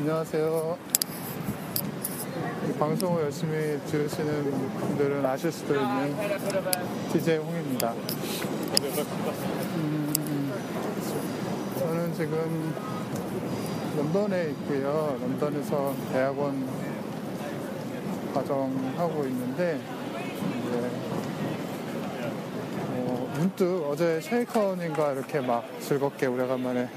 안녕하세요. 방송을 열심히 들으시는 분들은 아실 수도 있는 DJ 홍입니다. 저는 지금 런던에 있고요. 런던에서 대학원 과정하고 있는데 문득 어제 쉐이커님과 이렇게 막 즐겁게 오래간만에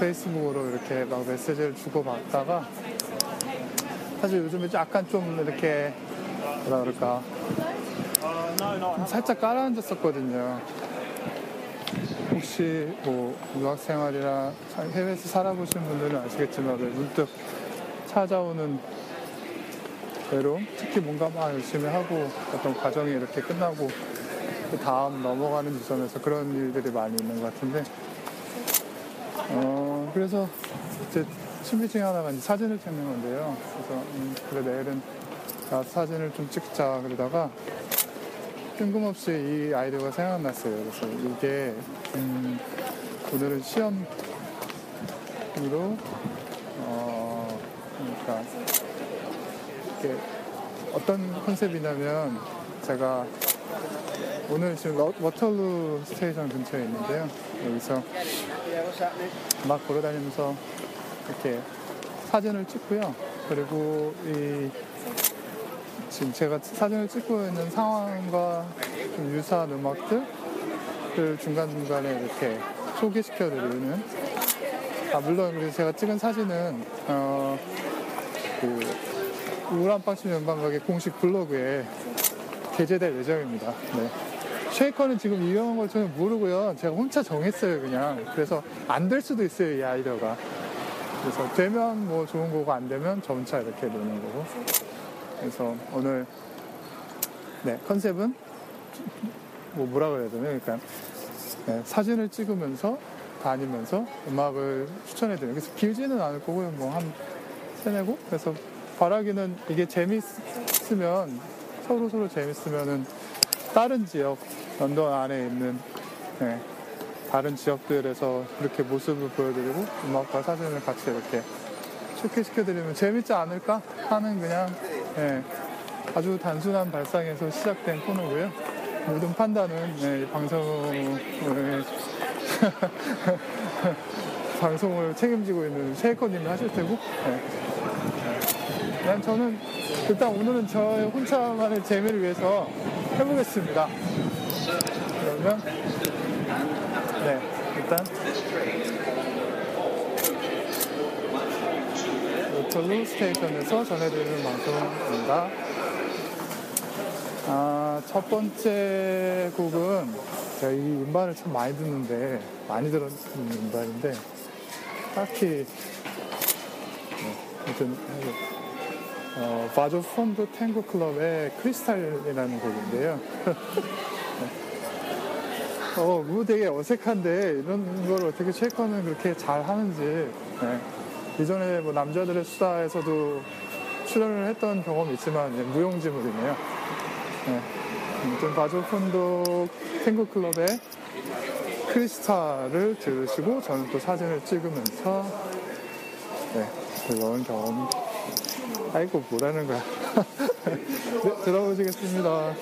페이스북으로 이렇게 막 메시지를 주고받다가 사실 요즘에 약간 좀 이렇게 뭐라 그럴까 살짝 깔아앉았었거든요. 혹시 뭐 유학생활이나 해외에서 살아보신 분들은 아시겠지만 문득 찾아오는 외로움, 특히 뭔가 막 열심히 하고 어떤 과정이 이렇게 끝나고 그 다음 넘어가는 지점에서 그런 일들이 많이 있는 것 같은데 그래서 이제 취미 중에 하나가 이제 사진을 찍는 건데요. 그래서 그래 내일은 사진을 좀 찍자 그러다가 뜬금없이 이 아이디어가 생각났어요. 그래서 이게 오늘은 시험으로 그러니까 이게 어떤 컨셉이냐면 제가 오늘 지금 워털루 스테이션 근처에 있는데요. 여기서 막 걸어다니면서 이렇게 사진을 찍고요. 그리고 이 지금 제가 사진을 찍고 있는 상황과 좀 유사한 음악들을 중간중간에 이렇게 소개시켜드리는. 물론 그리고 제가 찍은 사진은 그 우란빵집 연방각의 공식 블로그에 게재될 예정입니다. 네. 쉐이커는 지금 유용한 걸 저는 모르고요. 제가 혼자 정했어요, 그냥. 그래서 안 될 수도 있어요, 이 아이디어가. 그래서 되면 뭐 좋은 거고 안 되면 점차 이렇게 노는 거고. 그래서 오늘 네 컨셉은 뭐라 그래야 되나? 그러니까 네, 사진을 찍으면서 다니면서 음악을 추천해드려요. 그래서 길지는 않을 거고요, 뭐 한 3-4곡. 그래서 바라기는 이게 재밌으면 서로 재밌으면은 다른 지역, 런던 안에 있는 네, 다른 지역들에서 이렇게 모습을 보여드리고 음악과 사진을 같이 이렇게 소개시켜드리면 재밌지 않을까 하는 그냥 네, 아주 단순한 발상에서 시작된 코너고요. 모든 판단은 네, 방송을 책임지고 있는 쉐이커님이 하실 테고 네. 저는 일단 오늘은 저 혼자만의 재미를 위해서 해보겠습니다. 그러면 네 일단 워털루 스테이션에서 전해드리는 방송입니다. 첫 번째 곡은 제가 이 음반을 참 많이 들었는 음반인데 딱히 아무튼 바조 폰드 탱고 클럽의 크리스탈이라는 곡인데요. 뭐 되게 어색한데 이런 걸 어떻게 쉐이커는 그렇게 잘 하는지. 네. 이전에 뭐 남자들의 수다에서도 출연을 했던 경험이 있지만 무용지물이네요. 네. 아무튼 바조 폰드 탱고 클럽의 크리스탈을 들으시고 저는 또 사진을 찍으면서 네, 즐거운 경험. 아이고 뭐라는 거야. 네, 들어보시겠습니다.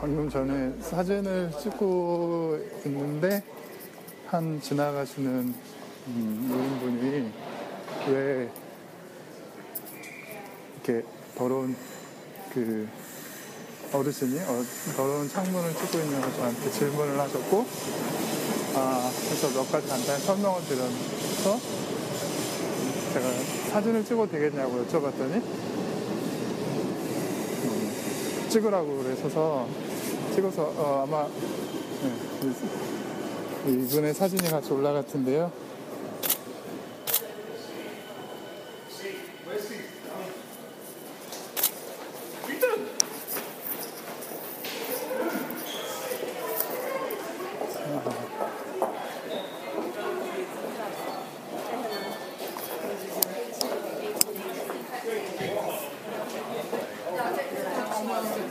방금 전에 사진을 찍고 있는데 한 지나가시는 노인분이 왜 이렇게 더러운 그 어르신이 더러운 창문을 찍고 있냐고 저한테 질문을 하셨고, 그래서 몇 가지 간단히 설명을 드려서 제가 사진을 찍어도 되겠냐고 여쭤봤더니 찍으라고 그래서 찍어서 아마 네, 이분의 사진이 같이 올라갔던데요.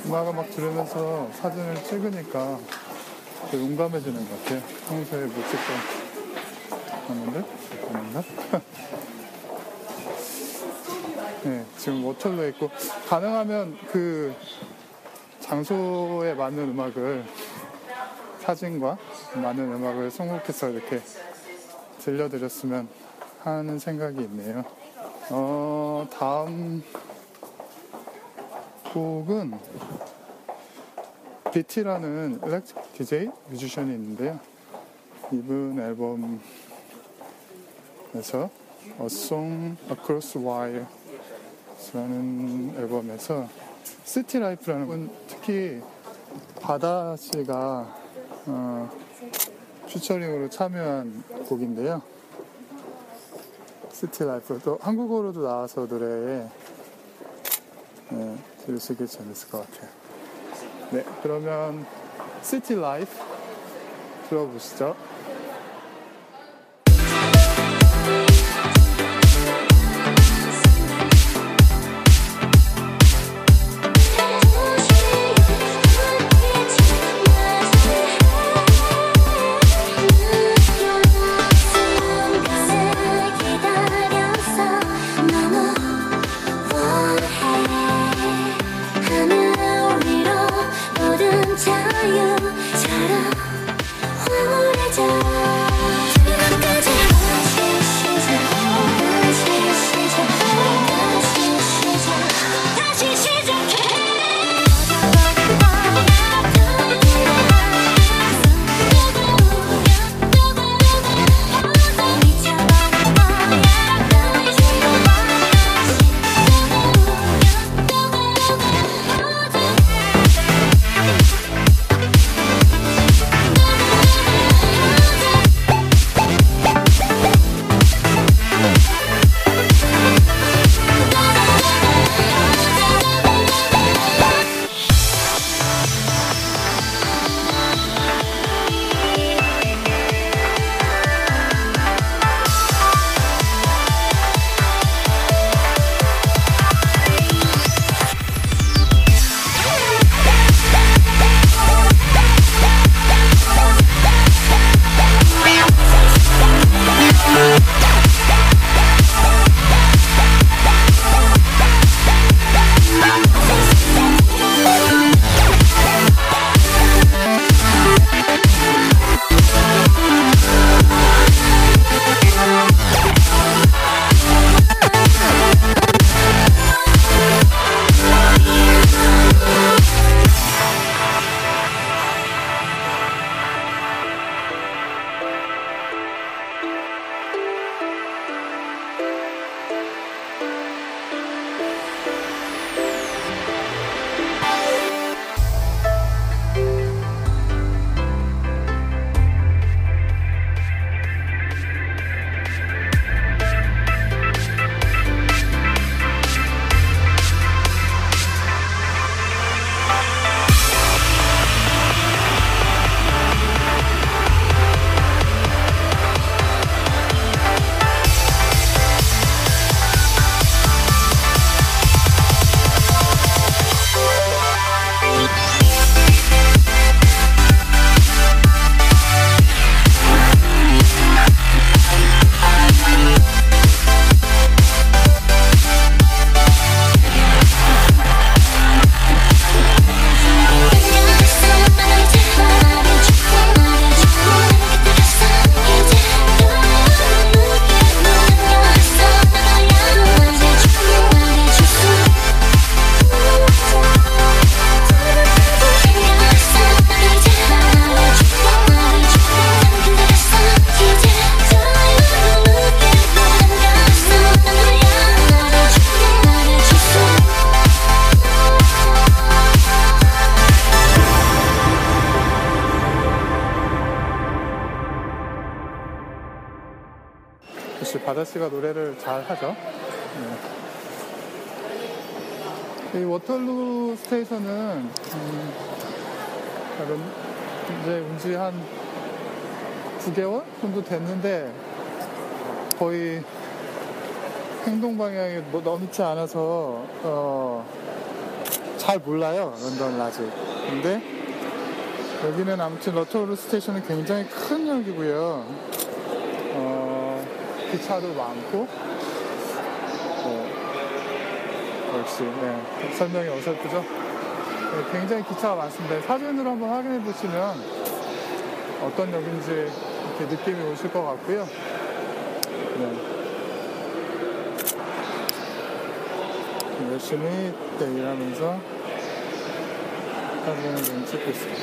음악을 막 들으면서 사진을 찍으니까 되게 용감해지는 것 같아요. 평소에 못 찍던 하는데? 아닌가? 네, 지금 워털루에 있고, 가능하면 그 장소에 맞는 음악을, 사진과 많은 음악을 선곡해서 이렇게 들려드렸으면 하는 생각이 있네요. 다음 곡은 BT라는 일렉트릭 DJ 뮤지션이 있는데요. 이분 앨범에서 A Song Across Wild 라는 앨범에서 City Life라는 곡은 특히 바다 씨가 피처링으로 참여한 곡인데요. City Life, 또 한국어로도 나와서 노래에 들으시기 재밌을 것 같아요. 네, 그러면 City Life 들어보시죠. 자유처럼 황홀해져. 아저씨가 노래를 잘 하죠. 이 워털루 스테이션은 이제 온 지 한 9개월 정도 됐는데 거의 행동 방향이 너무치 않아서 잘 몰라요, 런던을 아직. 근데 여기는 아무튼 워털루 스테이션은 굉장히 큰 역이고요. 기차도 많고 역시 네, 설명이 어설프죠? 네, 굉장히 기차가 많습니다. 사진으로 한번 확인해 보시면 어떤 역인지 이렇게 느낌이 오실 것 같고요. 네. 열심히 일하면서 사진을 좀 찍고 있습니다.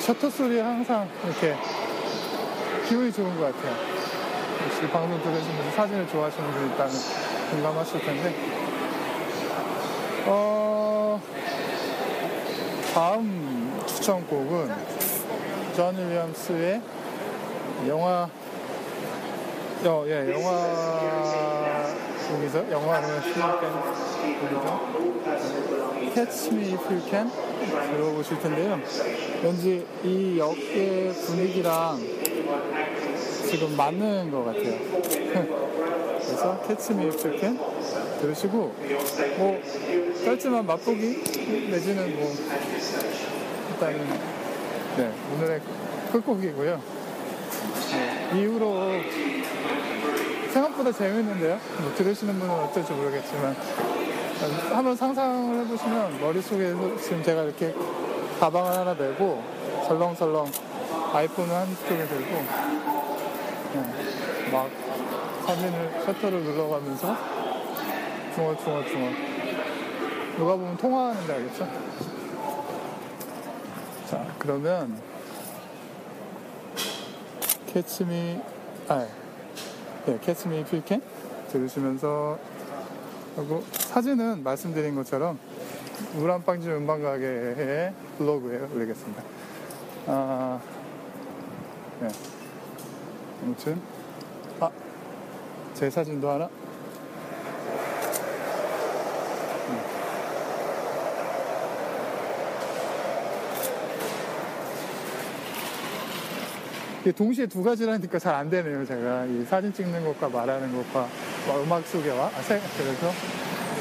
셔터 소리 항상 이렇게 기분이 좋은 것 같아요. 역시 방송 들으시면서 사진을 좋아하시는 분이 있다면 공감하실 텐데, 다음 추천곡은 존 윌리엄스의 영화 Catch Me If You Can 들어보실 텐데요. 왠지 이 역의 분위기랑 지금 맞는 것 같아요. 그래서 Catch Me If You Can 들으시고 뭐 짧지만 맛보기 내지는 뭐 일단은 네 오늘의 끝곡이고요. 네, 이후로 생각보다 재밌는데요. 뭐 들으시는 분은 어떨지 모르겠지만 한번 상상을 해보시면 머릿속에서 지금 제가 이렇게 가방을 하나 메고 설렁설렁 아이폰을 한 쪽에 들고 네, 막 화면을 셔터를 눌러가면서 중얼중얼 누가 보면 통화하는데 알겠죠? 자 그러면 Catch Me If You Can 들으시면서 하고 사진은 말씀드린 것처럼 우란빵집 음반가게의 블로그에 올리겠습니다. 네. 아무튼 제 사진도 하나 이게 동시에 두 가지라니까 잘 안 되네요. 제가 이 사진 찍는 것과 말하는 것과 음악 소개와 그래서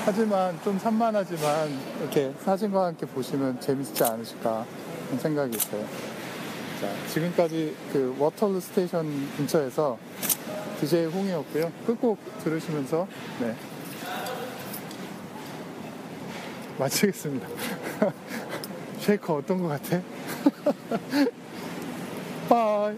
하지만 좀 산만하지만 이렇게 사진과 함께 보시면 재밌지 않으실까 하는 생각이 있어요. 자, 지금까지 그 워털루 스테이션 근처에서 DJ 홍이었고요. 끝곡 들으시면서 네 마치겠습니다. 쉐이커 어떤 것 같아? 바이.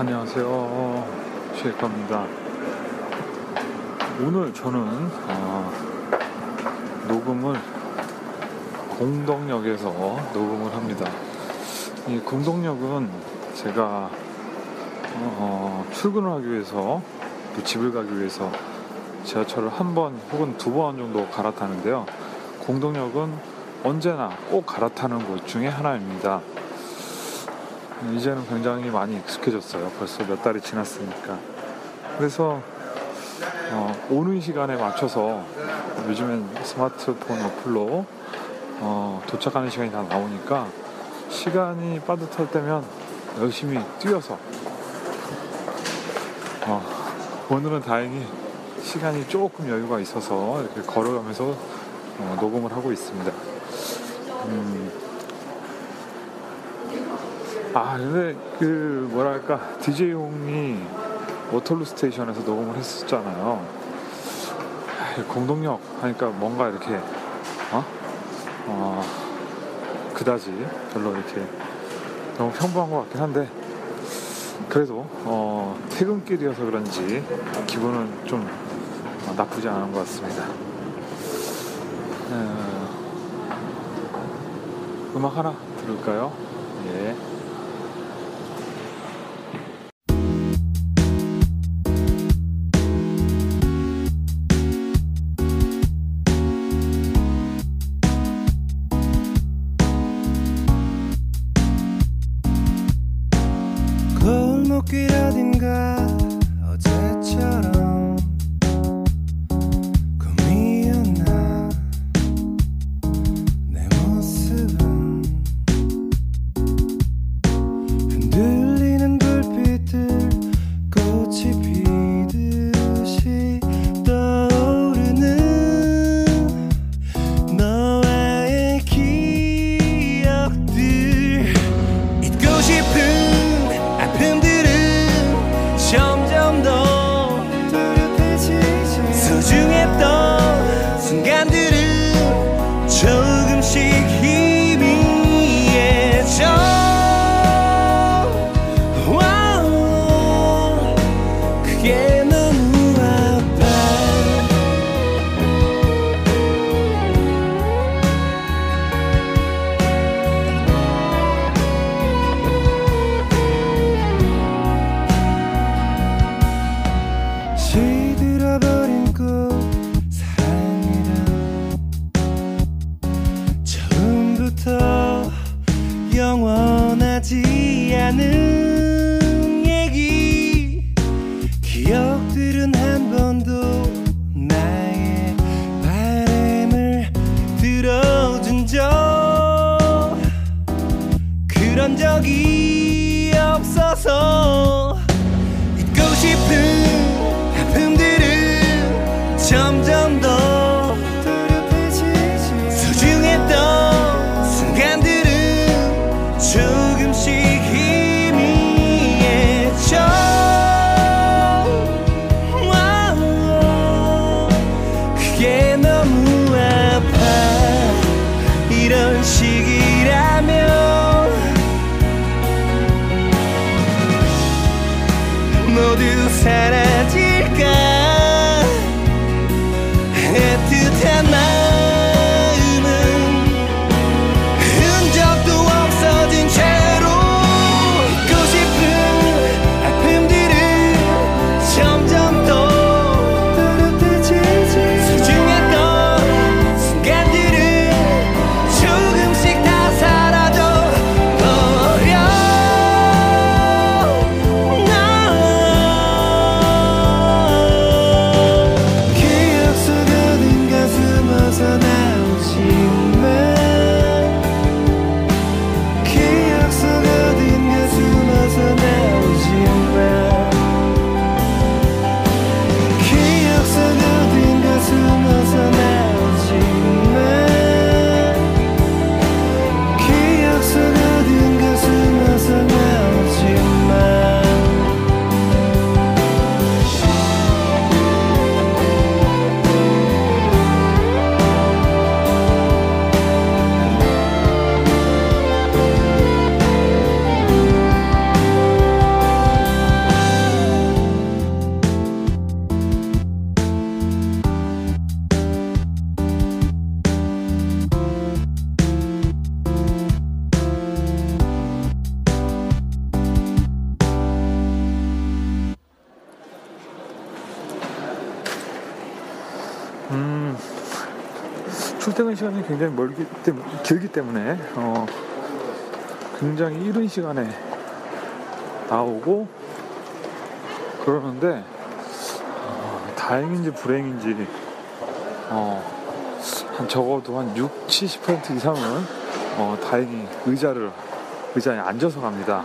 안녕하세요, 쉐이카입니다. 오늘 저는 녹음을 공덕역에서 녹음을 합니다. 이 공덕역은 제가 출근을 하기 위해서, 그 집을 가기 위해서 지하철을 한 번 혹은 두 번 정도 갈아타는데요, 공덕역은 언제나 꼭 갈아타는 곳 중에 하나입니다. 이제는 굉장히 많이 익숙해졌어요. 벌써 몇 달이 지났으니까. 그래서 오는 시간에 맞춰서, 요즘엔 스마트폰 어플로 도착하는 시간이 다 나오니까, 시간이 빠듯할 때면 열심히 뛰어서, 오늘은 다행히 시간이 조금 여유가 있어서 이렇게 걸어가면서 녹음을 하고 있습니다. 근데 그 뭐랄까, DJ 용이 워털루 스테이션에서 녹음을 했었잖아요. 공덕역 하니까 뭔가 이렇게 그다지 별로 이렇게 너무 평범한 것 같긴 한데, 그래도 퇴근길이어서 그런지 기분은 좀 나쁘지 않은 것 같습니다. 음악 하나 들을까요? 예. 골목길 어딘가 어제처럼 꿈이었나. 내 모습은 흔들리는 불빛들, 꽃이 피듯이 떠오르는 너와의 기억들. 잊고 싶은 아픔들은 점점 더 소중했던 순간들은 조금씩 희미해져. 그게 너무 시들어버린 꽃사랑이란 처음부터 영원하지 않은 얘기. 기억들은 한 번도 나의 바람을 들어준 적, 그런 적이 없어서. 잊고 싶은 아픔들은 점점 더 소중했던 순간들은 조금씩 희미해져. 그게 너무 아파. 이런 식이라면 모두 사라질까. 정도 출퇴근 시간이 굉장히 길기 때문에 굉장히 이른 시간에 나오고 그러는데 다행인지 불행인지 한 적어도 한 60-70% 이상은 다행히 의자에 앉아서 갑니다.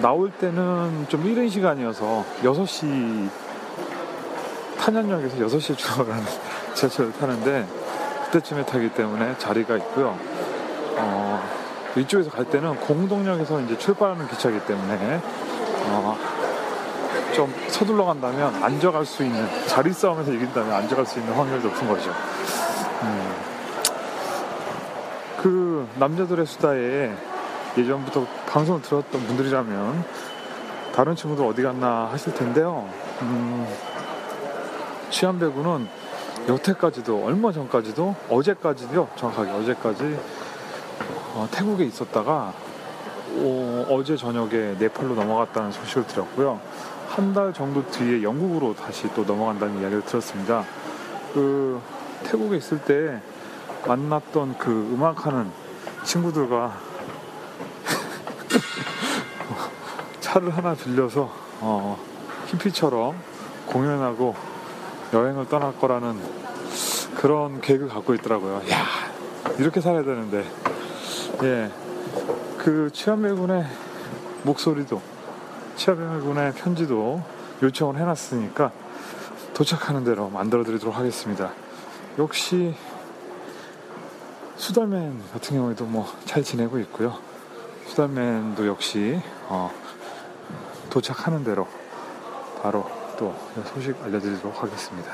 나올 때는 좀 이른 시간이어서 6시 탄현역에서 6시에 출발하는 지하철을 타는데 그때쯤에 타기 때문에 자리가 있고요. 이쪽에서 갈 때는 공덕역에서 이제 출발하는 기차이기 때문에 좀 서둘러 간다면 앉아갈 수 있는, 자리 싸움에서 이긴다면 앉아갈 수 있는 확률이 높은 거죠. 그 남자들의 수다에 예전부터 방송을 들었던 분들이라면 다른 친구들 어디 갔나 하실 텐데요. 취한배구는 여태까지도, 얼마 전까지도, 어제까지요, 정확하게 어제까지 태국에 있었다가 어제 저녁에 네팔로 넘어갔다는 소식을 들었고요. 한 달 정도 뒤에 영국으로 다시 또 넘어간다는 이야기를 들었습니다. 그 태국에 있을 때 만났던 그 음악하는 친구들과 차를 하나 빌려서 히피처럼 공연하고 여행을 떠날 거라는 그런 계획을 갖고 있더라고요. 이야, 이렇게 살아야 되는데. 예, 그 취한배 군의 목소리도, 취한배 군의 편지도 요청을 해놨으니까 도착하는 대로 만들어드리도록 하겠습니다. 역시 수달맨 같은 경우에도 뭐 잘 지내고 있고요. 수달맨도 역시 도착하는 대로 바로 또 소식 알려드리도록 하겠습니다.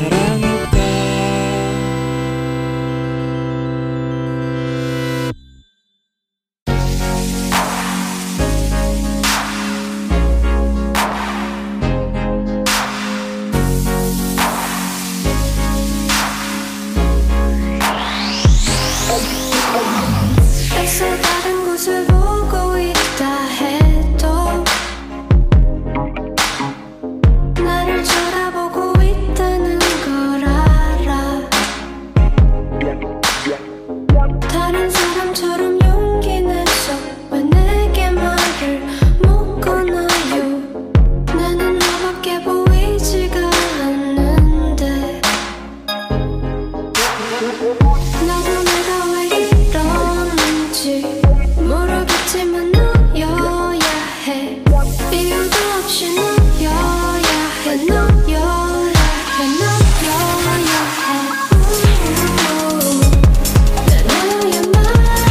사랑일 때 애써 다른 곳을 보고 있다 해도 나를 쳐다보고 있다는 걸 알아. 다른 사람처럼 용기 내서 왜 내게 말을 못 거나요? 나는 너밖에 보이지가 않는데 나도 내가 왜 이러는지 모르겠지만 너여야 해. 이유도 없이 너여야 해. 너여야 해. 너여야 해.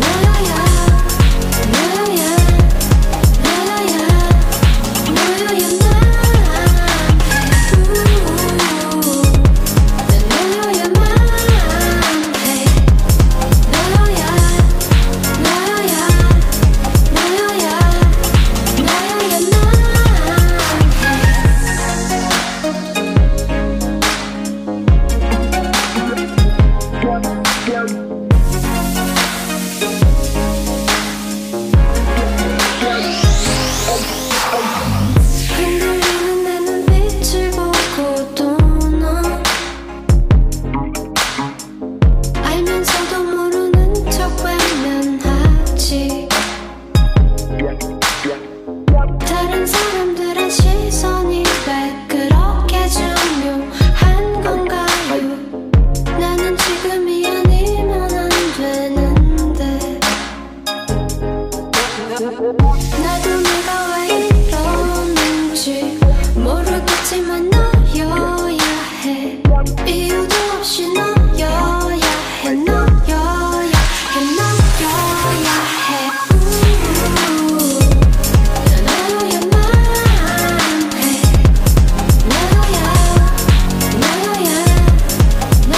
난 너야만 해. 너야 너야 너야 너야만 해. 난 너야만 해. 너야 너야 너야 너야만 해. 흔들리는 내 눈빛을 보고도 넌 알면서도 모르는 척 외면하지. 다른 사람들의 시선이 왜 그렇게 중요한 건가요? 나는 지금이 아니면 안 되는데 나도 내가 왜 이러는지 모르겠지만 너여야 해. 이유도 없이 너여야 해. 너여야 해. 너여야 해. 난 너야만 해. 너야 너야 너야 너야만 해. 난 너야만 해. 너야 너야 너야 너야만 해.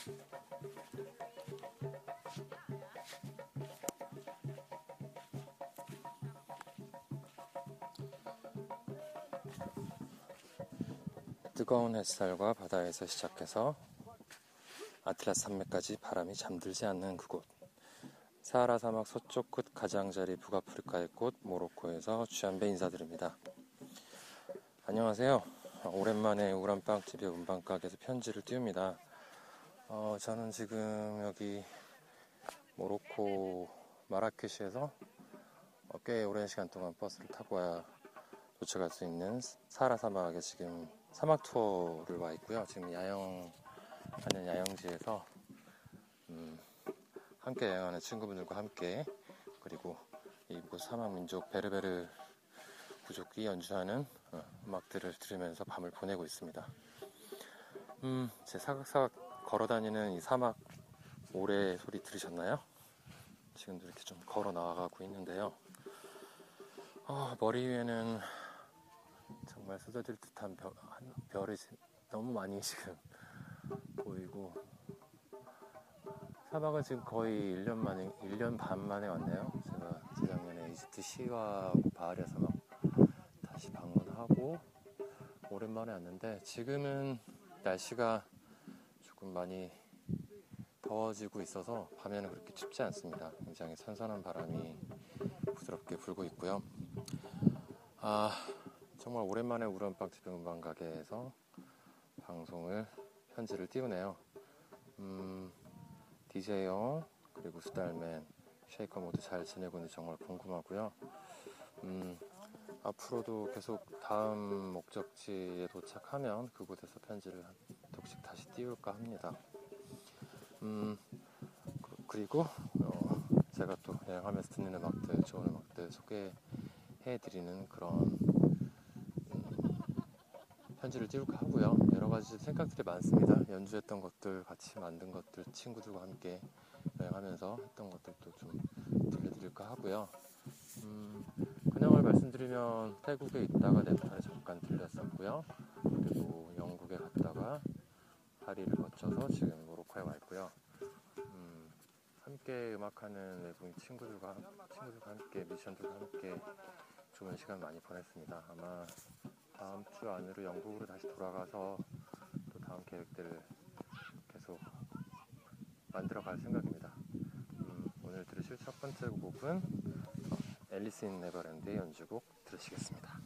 이렇게 너무나 망설이는 건가요? 나를 원하는 걸 알아. 기회는 한번 보면 지금이 아니야. 날 놓쳐버릴지도 몰라. 난 너야만 해. 너야 너야 너야 너야만 해. 난 너야만 해. 너야 너야 너야 너야만 해. 난 너야만 해. 너야 너야 너야 너야만 해. 난 너야만 해. 너야 너야 너야 너야만 해. 뜨거운 햇살과 바다에서 시작해서 아틀라스 산맥까지 바람이 잠들지 않는 그곳. 사하라 사막 서쪽 끝 가장자리 북아프리카의 꽃 모로코에서 주한배 인사드립니다. 안녕하세요. 오랜만에 우란빵집의 운반가게에서 편지를 띄웁니다. 저는 지금 여기 모로코 마라케시에서 꽤 오랜 시간 동안 버스를 타고 와야 도착할 수 있는 사하라 사막에 지금 사막 투어를 와 있고요. 지금 반년 야영지에서 함께 여행하는 친구분들과 함께, 그리고 이곳 사막 민족 베르베르 부족이 연주하는 음악들을 들으면서 밤을 보내고 있습니다. 제 사각사각 걸어다니는 이 사막 모래 소리 들으셨나요? 지금도 이렇게 좀 걸어 나가고 있는데요. 머리 위에는 정말 쏟아질 듯한 별이 너무 많이 지금 보이고, 사막은 지금 거의 1년 반 만에 왔네요. 제가 재작년에 이집트 시와 바하리아 사막 다시 방문하고 오랜만에 왔는데, 지금은 날씨가 조금 많이 더워지고 있어서 밤에는 그렇게 춥지 않습니다. 굉장히 선선한 바람이 부드럽게 불고 있고요. 정말 오랜만에 우란빵집 음반가게에서 편지를 띄우네요. DJ형 그리고 수달맨, 쉐이커 모두 잘 지내고 있는지 정말 궁금하고요. 앞으로도 계속 다음 목적지에 도착하면 그곳에서 편지를 한 통씩 다시 띄울까 합니다. 그리고 제가 또 여행하면서 듣는 음악들, 좋은 음악들 소개해드리는 그런 편지를 띄울까 하고요. 여러 가지 생각들이 많습니다. 연주했던 것들, 같이 만든 것들, 친구들과 함께 여행하면서 했던 것들도 좀 들려드릴까 하고요. 근황을 말씀드리면 태국에 있다가 네팔에 잠깐 들렸었고요. 그리고 영국에 갔다가 파리를 거쳐서 지금 모로코에 와 있고요. 함께 음악하는 외국인 친구들과 함께, 미션들과 함께 좋은 시간 많이 보냈습니다. 아마 다음 주 안으로 영국으로 다시 돌아가서 또 다음 계획들을 계속 만들어갈 생각입니다. 오늘 들으실 첫 번째 곡은 앨리스 인 네버랜드의 연주곡 들으시겠습니다.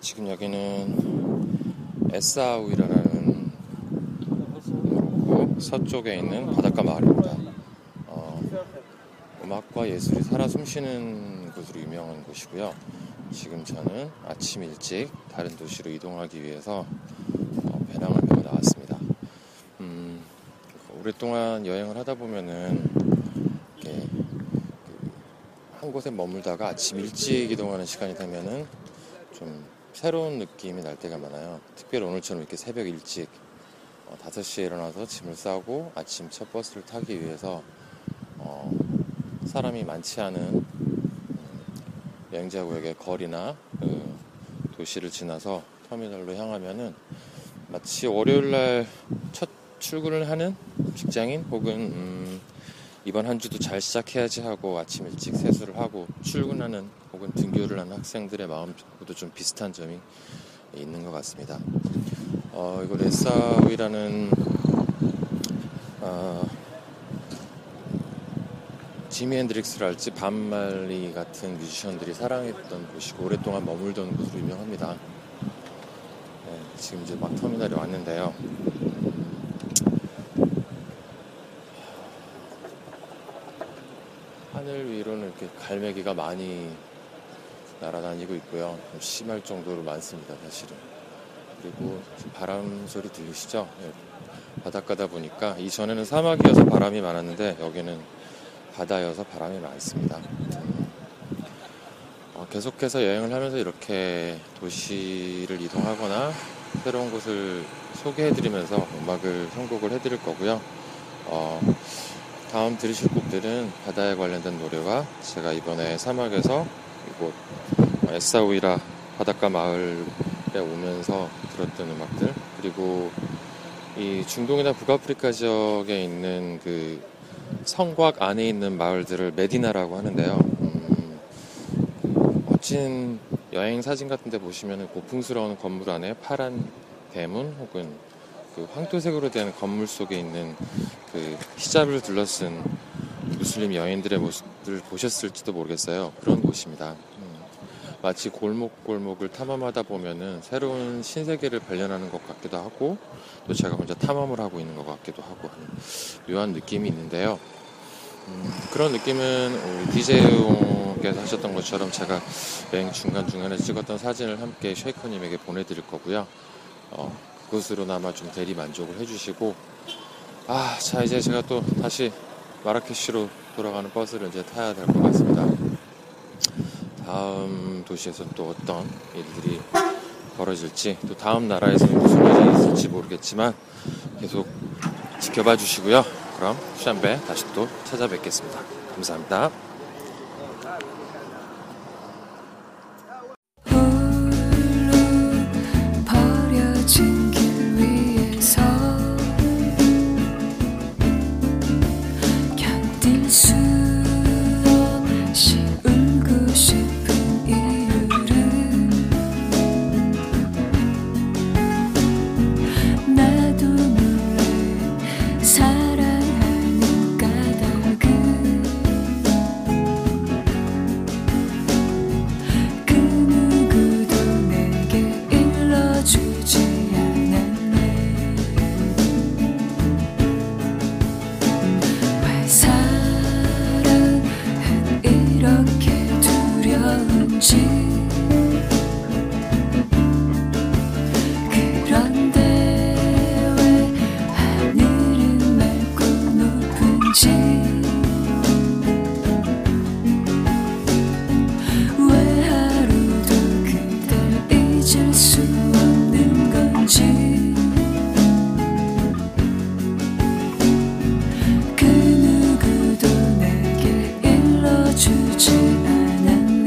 지금 여기는 에싸우이라라는 모로코 서쪽에 있는 바닷가 마을입니다. 음악과 예술이 살아 숨쉬는 곳으로 유명한 곳이고요. 지금 저는 아침 일찍 다른 도시로 이동하기 위해서 배낭을 메고 나왔습니다. 오랫동안 여행을 하다 보면은 이렇게 한 곳에 머물다가 아침 일찍 이동하는 시간이 되면은 좀 새로운 느낌이 날 때가 많아요. 특별히 오늘처럼 이렇게 새벽 일찍 5시에 일어나서 짐을 싸고 아침 첫 버스를 타기 위해서 사람이 많지 않은 여행자구역의 거리나 도시를 지나서 터미널로 향하면은 마치 월요일날 첫 출근을 하는 직장인 혹은 이번 한 주도 잘 시작해야지 하고 아침 일찍 세수를 하고 출근하는 혹은 등교를 하는 학생들의 마음하고도 좀 비슷한 점이 있는 것 같습니다. 이거 에싸우이라는 지미 헨드릭스를 알지 반말리 같은 뮤지션들이 사랑했던 곳이고 오랫동안 머물던 곳으로 유명합니다. 네, 지금 이제 막 터미널에 왔는데요. 하늘 위로는 이렇게 갈매기가 많이 날아다니고 있고요. 좀 심할 정도로 많습니다, 사실은. 그리고 바람 소리 들리시죠? 네, 바닷가다 보니까 이전에는 사막이어서 바람이 많았는데 여기는 바다여서 바람이 많습니다. 계속해서 여행을 하면서 이렇게 도시를 이동하거나 새로운 곳을 소개해드리면서 음악을 선곡을 해드릴 거고요. 다음 들으실 곡들은 바다에 관련된 노래와 제가 이번에 사막에서 이곳 에싸우이라 바닷가 마을에 오면서 들었던 음악들, 그리고 이 중동이나 북아프리카 지역에 있는 그 성곽 안에 있는 마을들을 메디나라고 하는데요. 멋진 여행 사진 같은 데 보시면 고풍스러운 건물 안에 파란 대문 혹은 그 황토색으로 된 건물 속에 있는 그 히잡을 둘러쓴 무슬림 여인들의 모습을 보셨을지도 모르겠어요. 그런 곳입니다. 마치 골목골목을 탐험하다 보면은 새로운 신세계를 발견하는 것 같기도 하고 또 제가 혼자 탐험을 하고 있는 것 같기도 하고 하는 묘한 느낌이 있는데요. 그런 느낌은 우리 DJ용께서 하셨던 것처럼 제가 여행 중간중간에 찍었던 사진을 함께 쉐이커님에게 보내드릴 거고요. 그것으로나마 좀 대리 만족을 해주시고, 자, 이제 제가 또 다시 마라케시로 돌아가는 버스를 이제 타야 될 것 같습니다. 다음 도시에서 또 어떤 일들이 벌어질지, 또 다음 나라에서는 무슨 일이 있을지 모르겠지만 계속 지켜봐 주시고요. 그럼 샴베 다시 또 찾아뵙겠습니다. 감사합니다. 주지 않았네.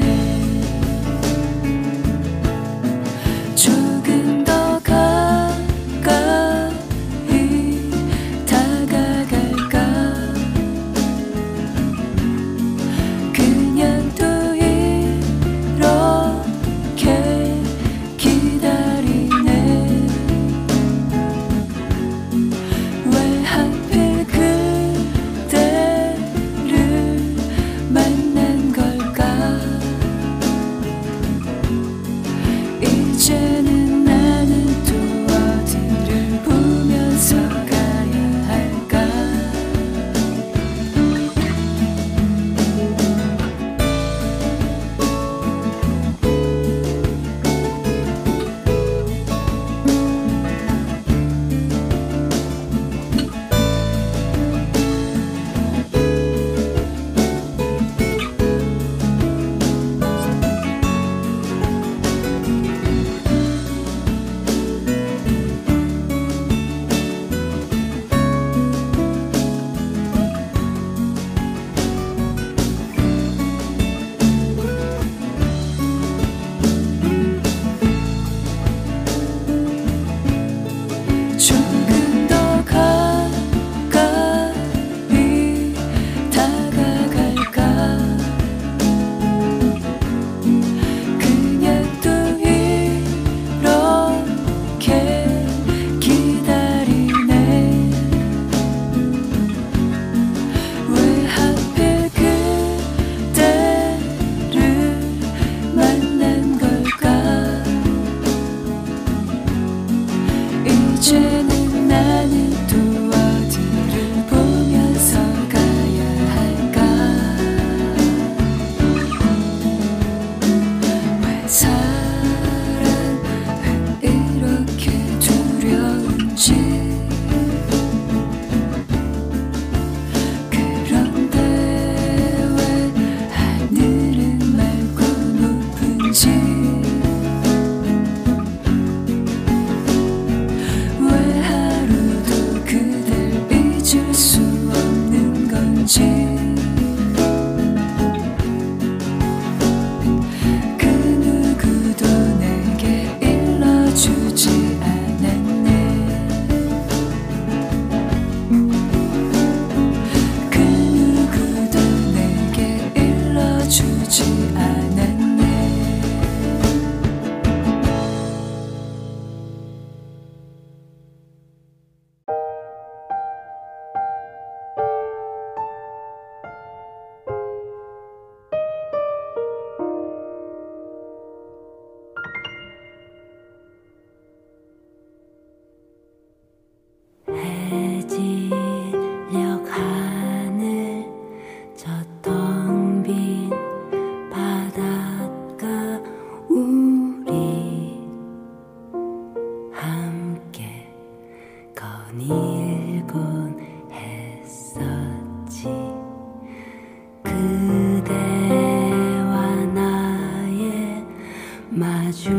마주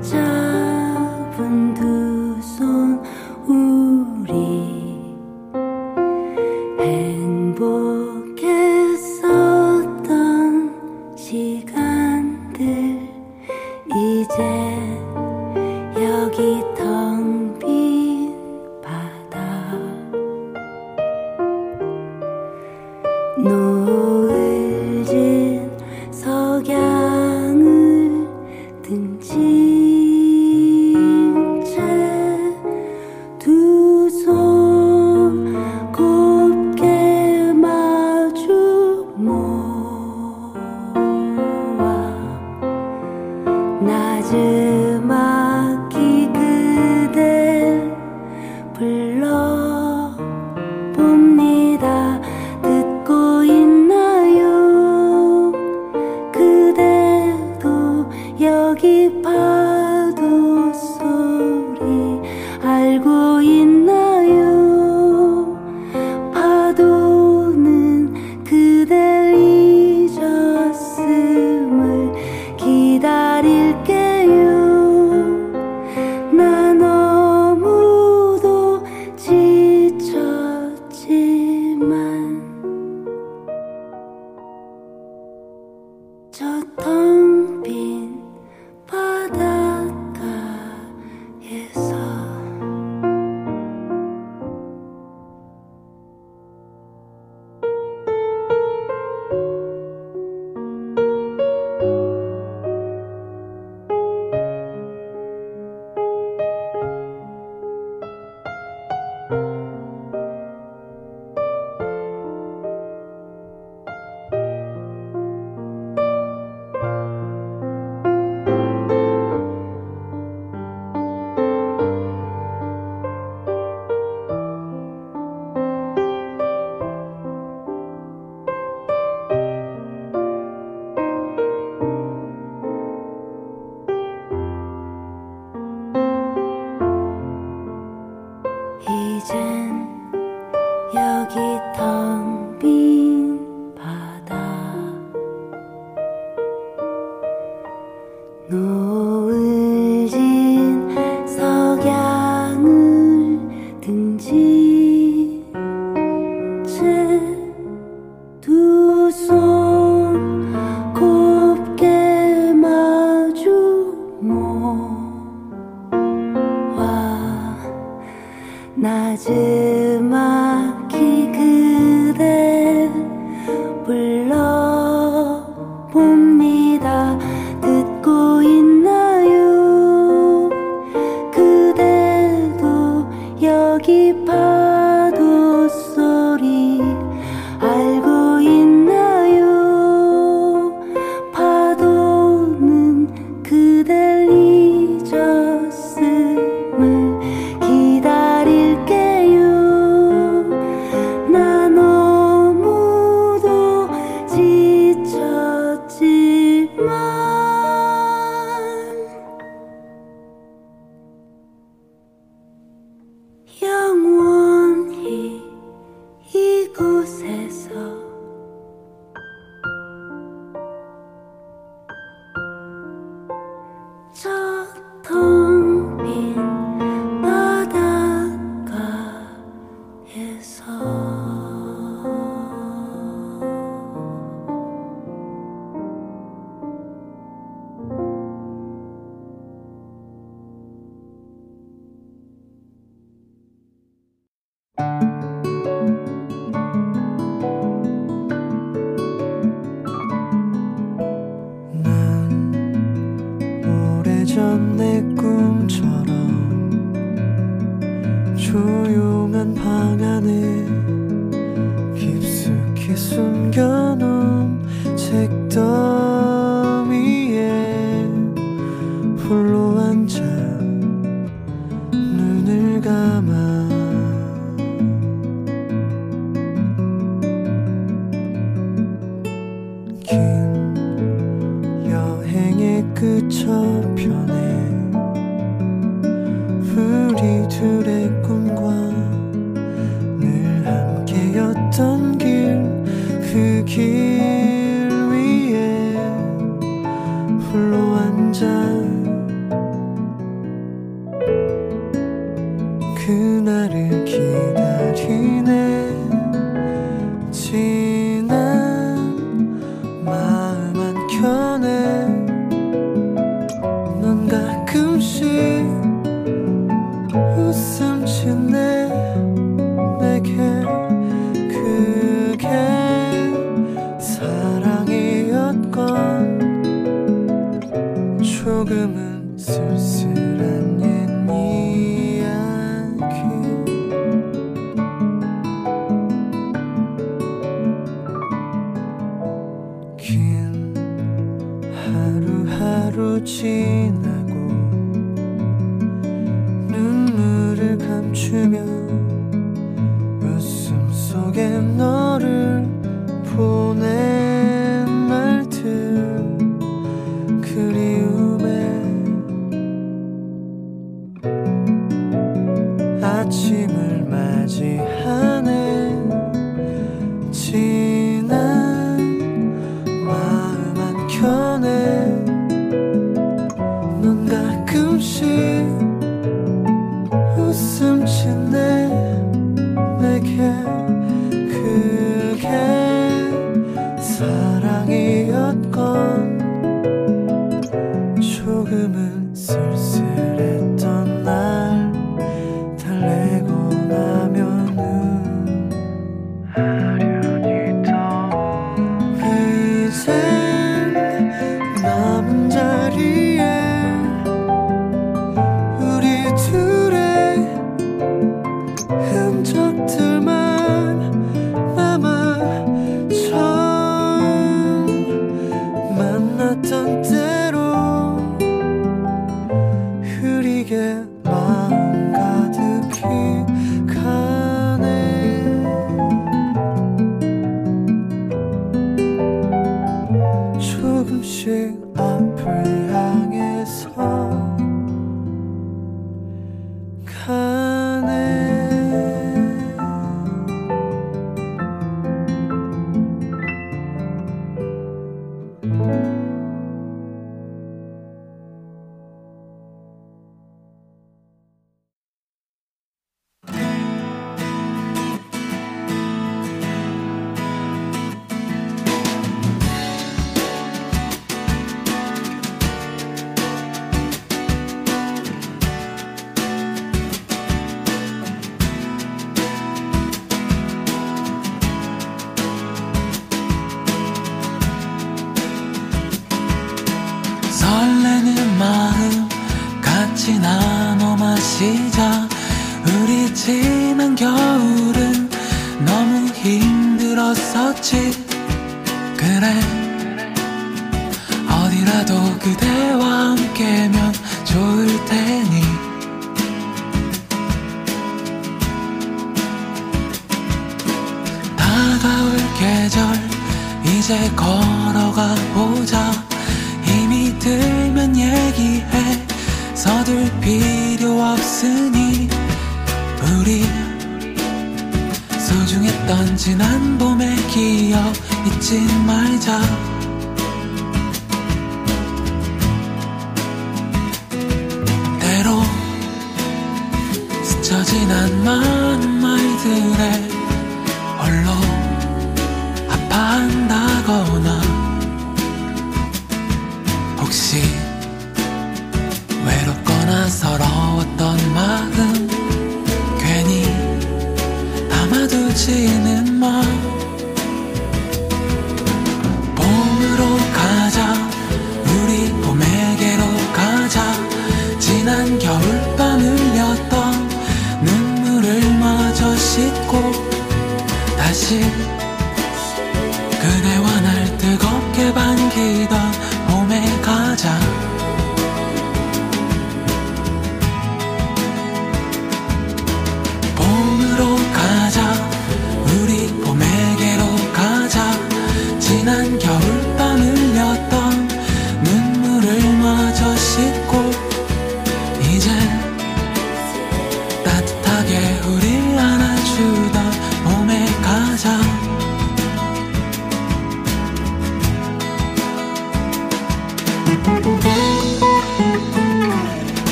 잡은 두 손 우리 행복했었던 시간들 이제 여기 텅 빈 바다 노을 진 석양을 등진 채 두 손 곱게 마주 모아 나지막히 그댈 불러봅니다. 듣고 있나요? 그대도 여기 파도 소리 알고 있나요? 파도는 그댈 잊었음을 기다릴게요. 나 너무도 지쳤지만 저 텅 빈 바닷가에서 이젠 여기 텅 빈 바다 노을 진 석양을 등진 채 두 손 곱게 마주 모아 나지막히 그댈 불러봅니다. 듣고 있나요? 그대도 여기 파도 소리 알고 있나요? 파도는 그댈 잊었음을 기다릴게요. 나 너무도 지쳤지만 영원히 이곳에서 저 텅 빈 바닷가에서 난 오래전 내 꿈처럼 조용한 방 안에 깊숙이 숨겨놓은 책더미에 홀로 앉아 눈을 감아 긴 여행의 끝저편에 우리 둘의 꿈과 늘 함께였던 길 그 길 위에 홀로 앉아 그날을 기다리네 지난 마음 한켠에 넌 가끔씩 웃음 짓네 내게 그게 사랑이었건 조금은 쓸쓸한 지나고 눈물을 감추며 웃음 속에 너를 보낸 말들 그리움에 아침을 맞이하네 지난 마음 한켠에 웃음 짓네 내게 그게 사랑이었건 조금은 쓸쓸했던 날 달래고 나면은 하련이 떠오르 이젠 남은 자리에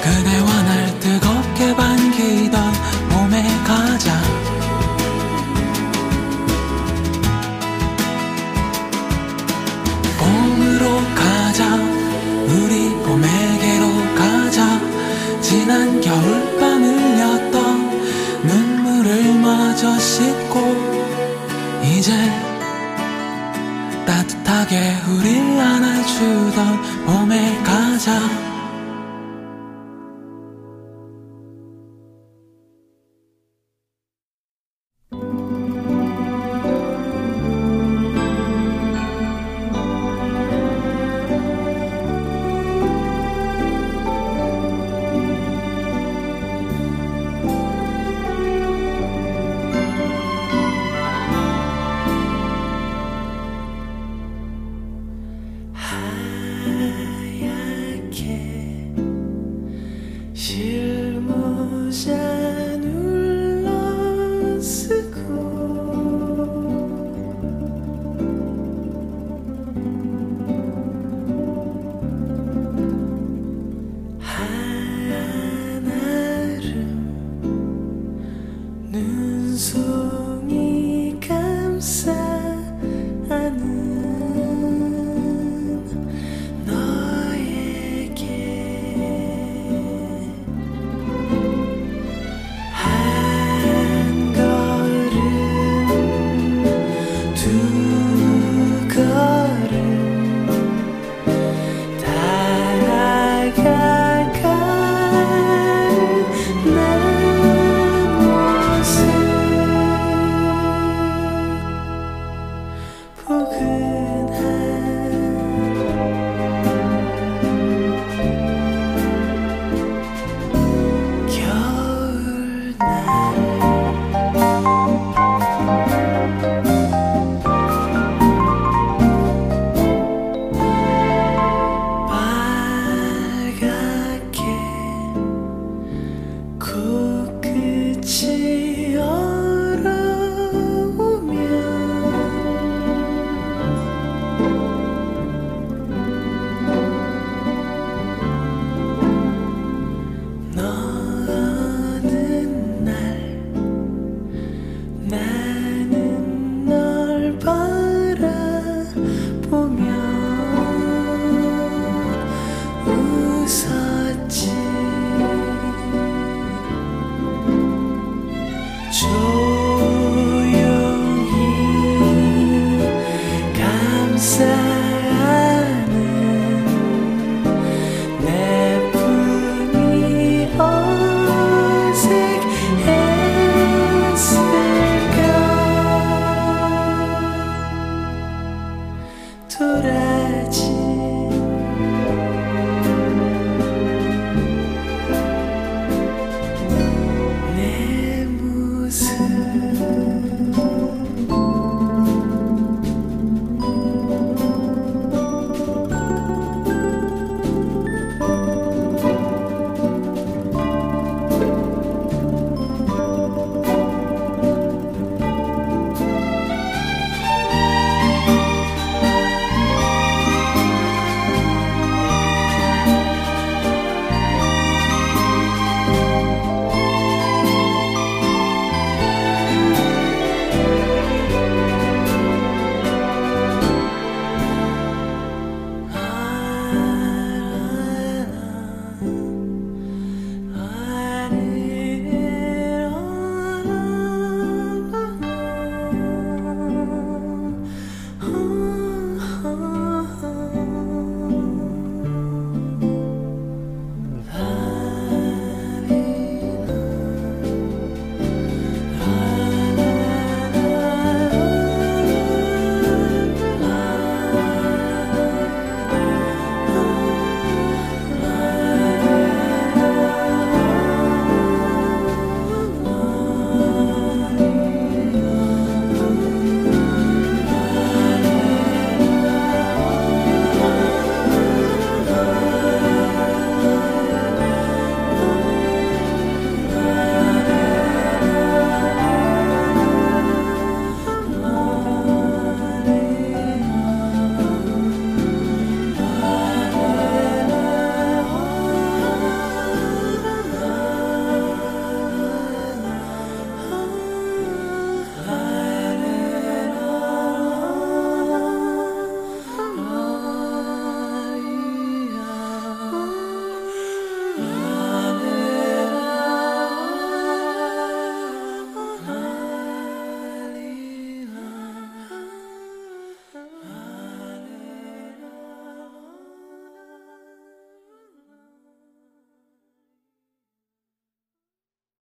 그대와 날 뜨겁게 반기던 봄의 가장 봄으로 가자. 우리 봄에게로 가자. 지난 겨울밤 흘렸던 눈물을 마저 씻고 이제 따뜻하게 우릴 안아주던 봄에 가자.